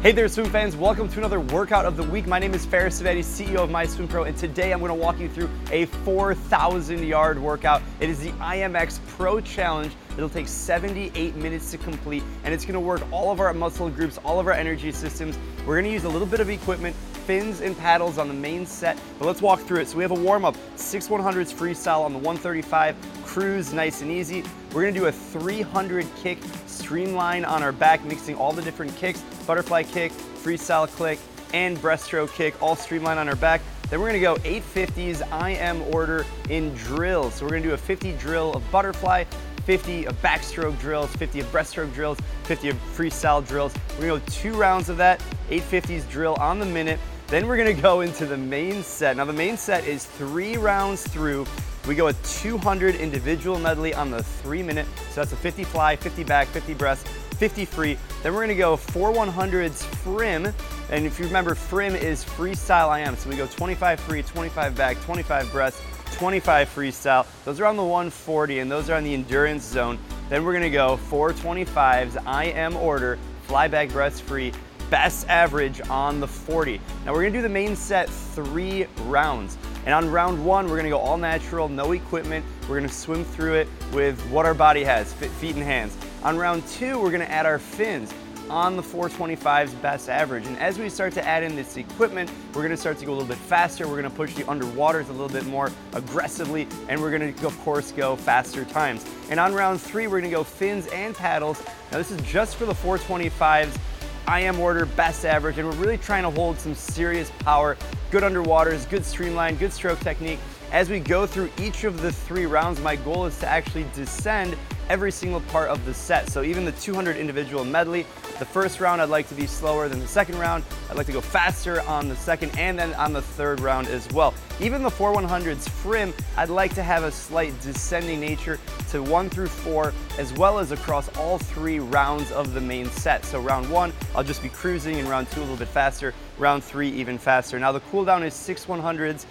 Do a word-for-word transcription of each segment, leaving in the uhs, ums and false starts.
Hey there, swim fans. Welcome to another workout of the week. My name is Ferris Savetti, C E O of MySwimPro, and today I'm going to walk you through a four thousand yard workout. It is the I M X Pro Challenge. It'll take seventy-eight minutes to complete, and it's going to work all of our muscle groups, all of our energy systems. We're going to use a little bit of equipment, fins and paddles on the main set, but let's walk through it. So we have a warm-up, six one hundreds freestyle on the one thirty-five, cruise nice and easy. We're going to do a three hundred kick streamline on our back, mixing all the different kicks, butterfly kick, freestyle kick, and breaststroke kick, all streamlined on our back. Then we're gonna go eight fifties I M order in drills. So we're gonna do a fifty drill of butterfly, fifty of backstroke drills, fifty of breaststroke drills, fifty of freestyle drills. We're gonna go two rounds of that, eight fifties drill on the minute. Then we're gonna go into the main set. Now the main set is three rounds through. We go a two hundred individual medley on the three minute. So that's a fifty fly, fifty back, fifty breast, fifty free. Then we're gonna go four one hundreds frim. And if you remember, frim is freestyle I M. So we go twenty-five free, twenty-five back, twenty-five breast, twenty-five freestyle. Those are on the one forty and those are on the endurance zone. Then we're gonna go four twenty-fives I M order, fly back, breast free, best average on the forty. Now we're gonna do the main set three rounds. And on round one, we're gonna go all natural, no equipment. We're gonna swim through it with what our body has, feet and hands. On round two, we're gonna add our fins on the four twenty-five's best average. And as we start to add in this equipment, we're gonna start to go a little bit faster. We're gonna push the underwaters a little bit more aggressively, and we're gonna, of course, go faster times. And on round three, we're gonna go fins and paddles. Now this is just for the four twenty-five's I M order, best average, and we're really trying to hold some serious power, good underwaters, good streamline, good stroke technique. As we go through each of the three rounds, my goal is to actually descend every single part of the set. So even the two hundred individual medley, the first round I'd like to be slower than the second round. I'd like to go faster on the second and then on the third round as well. Even the four one hundreds frim, I'd like to have a slight descending nature to one through four, as well as across all three rounds of the main set. So round one, I'll just be cruising, and round two a little bit faster, round three even faster. Now the cool down is six one hundreds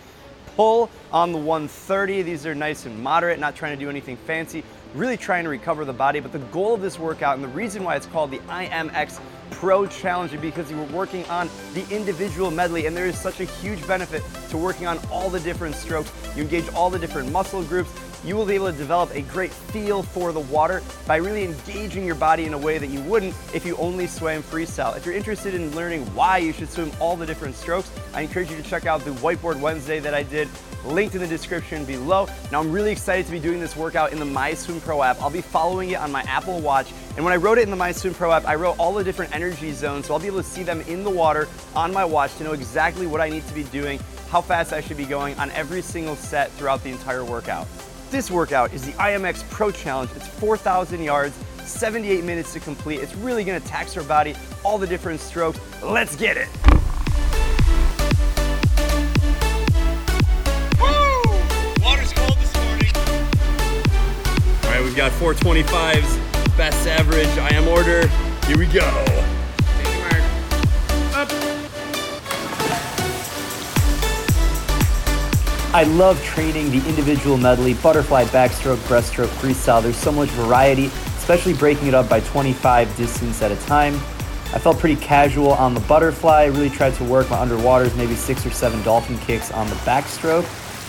pull on the one thirty. These are nice and moderate, not trying to do anything fancy, really trying to recover the body. But the goal of this workout and the reason why it's called the I M X Pro Challenge is because you were working on the individual medley, and there is such a huge benefit to working on all the different strokes. You engage all the different muscle groups. You will be able to develop a great feel for the water by really engaging your body in a way that you wouldn't if you only swam freestyle. If you're interested in learning why you should swim all the different strokes, I encourage you to check out the Whiteboard Wednesday that I did, linked in the description below. Now I'm really excited to be doing this workout in the MySwimPro app. I'll be following it on my Apple Watch, and when I wrote it in the MySwimPro app, I wrote all the different energy zones, so I'll be able to see them in the water on my watch to know exactly what I need to be doing, how fast I should be going on every single set throughout the entire workout. This workout is the I M X Pro Challenge. It's four thousand yards, seventy-eight minutes to complete. It's really gonna tax our body, all the different strokes. Let's get it. Woo! Water's cold this morning. All right, we've got four twenty-fives, best average, I am order. Here we go. Take your mark. Up. I love training the individual medley, butterfly, backstroke, breaststroke, freestyle. There's so much variety, especially breaking it up by twenty-five distance at a time. I felt pretty casual on the butterfly. I really tried to work my underwaters, maybe six or seven dolphin kicks on the backstroke.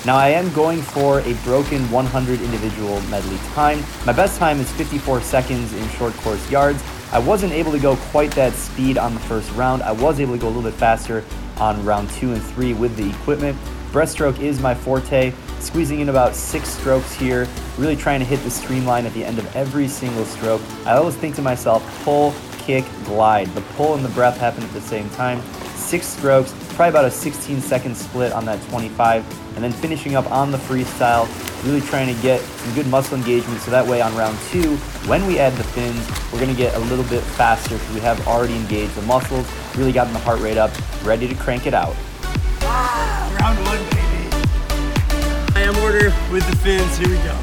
Now I am going for a broken one hundred individual medley time. My best time is fifty-four seconds in short course yards. I wasn't able to go quite that speed on the first round. I was able to go a little bit faster on round two and three with the equipment. Breaststroke is my forte, squeezing in about six strokes here, really trying to hit the streamline at the end of every single stroke. I always think to myself, pull, kick, glide. The pull and the breath happen at the same time. Six strokes, probably about a sixteen second split on that twenty-five, and then finishing up on the freestyle, really trying to get some good muscle engagement so that way on round two, when we add the fins, we're gonna get a little bit faster because we have already engaged the muscles, really gotten the heart rate up, ready to crank it out. Round one, baby. I am order with the fins, here we go.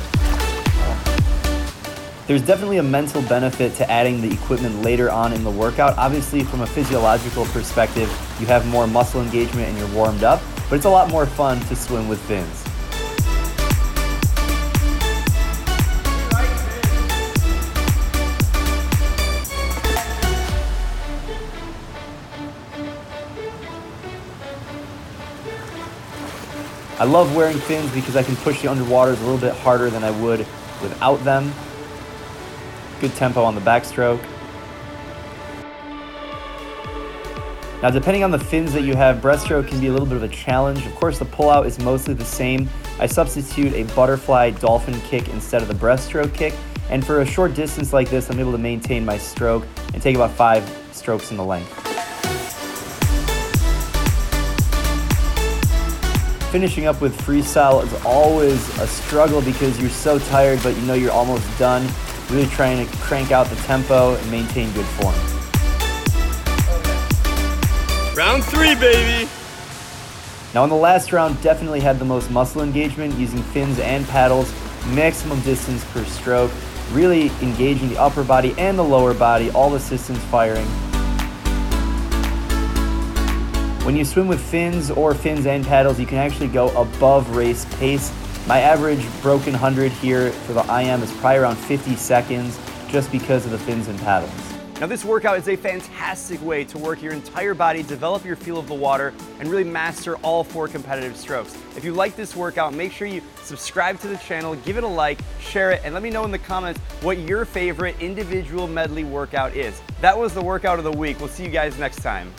There's definitely a mental benefit to adding the equipment later on in the workout. Obviously, from a physiological perspective, you have more muscle engagement and you're warmed up, but it's a lot more fun to swim with fins. I love wearing fins because I can push the underwaters a little bit harder than I would without them. Good tempo on the backstroke. Now, depending on the fins that you have, breaststroke can be a little bit of a challenge. Of course, the pullout is mostly the same. I substitute a butterfly dolphin kick instead of the breaststroke kick. And for a short distance like this, I'm able to maintain my stroke and take about five strokes in the length. Finishing up with freestyle is always a struggle because you're so tired, but you know you're almost done. Really trying to crank out the tempo and maintain good form. Round three, baby. Now in the last round, definitely had the most muscle engagement using fins and paddles, maximum distance per stroke, really engaging the upper body and the lower body, all the systems firing. When you swim with fins or fins and paddles, you can actually go above race pace. My average broken one hundred here for the I M is probably around fifty seconds just because of the fins and paddles. Now this workout is a fantastic way to work your entire body, develop your feel of the water, and really master all four competitive strokes. If you like this workout, make sure you subscribe to the channel, give it a like, share it, and let me know in the comments what your favorite individual medley workout is. That was the workout of the week. We'll see you guys next time.